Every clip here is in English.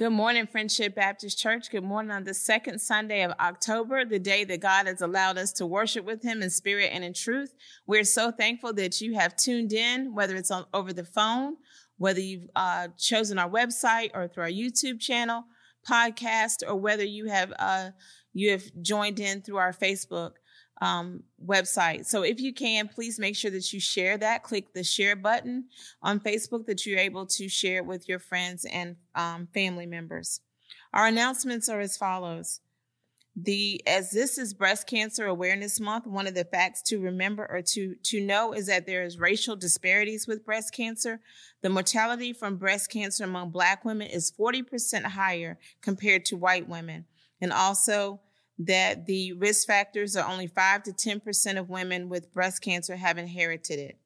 Good morning, Friendship Baptist Church. Good morning on the second Sunday of October, the day that God has allowed us to worship with him in spirit and in truth. We're so thankful that you have tuned in, whether it's over the phone, whether you've chosen our website or through our YouTube channel, podcast, or whether you have joined in through our Facebook website. So if you can, please make sure that you share that. Click the share button on Facebook that you're able to share with your friends and family members. Our announcements are as follows. As this is Breast Cancer Awareness Month, one of the facts to remember or to know is that there is racial disparities with breast cancer. The mortality from breast cancer among Black women is 40% higher compared to white women. And also that the risk factors are only 5 to 10% of women with breast cancer have inherited it.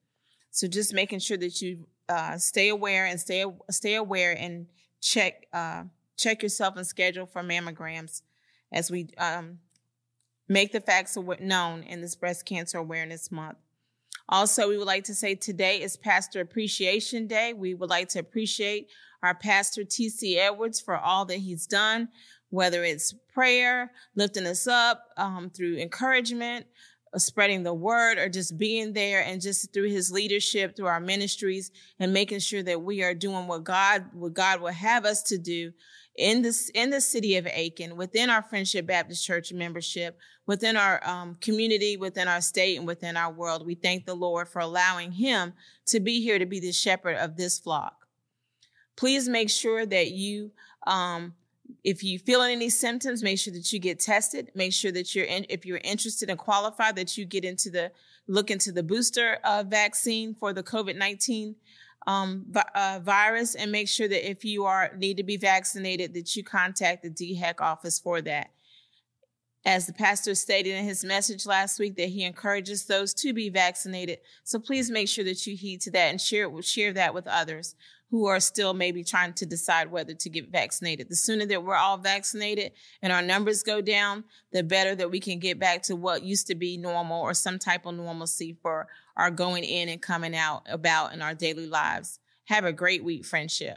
So just making sure that you stay aware and stay aware and check yourself and schedule for mammograms as we make the facts known in this Breast Cancer Awareness Month. Also, we would like to say today is Pastor Appreciation Day. We would like to appreciate our pastor, T.C. Edwards, for all that he's done, whether it's prayer, lifting us up through encouragement, spreading the word, or just being there and just through his leadership, through our ministries, and making sure that we are doing what God will have us to do in the city of Aiken, within our Friendship Baptist Church membership, within our community, within our state, and within our world. We thank the Lord for allowing him to be here to be the shepherd of this flock. Please make sure that you, if you feel any symptoms, make sure that you get tested. Make sure that if you're interested and qualified, that you get look into the booster vaccine for the COVID-19 virus, and make sure that if you need to be vaccinated, that you contact the DHEC office for that. As the pastor stated in his message last week, that he encourages those to be vaccinated. So please make sure that you heed to that and share that with others who are still maybe trying to decide whether to get vaccinated. The sooner that we're all vaccinated and our numbers go down, the better that we can get back to what used to be normal or some type of normalcy for our going in and coming out about in our daily lives. Have a great week, friendship.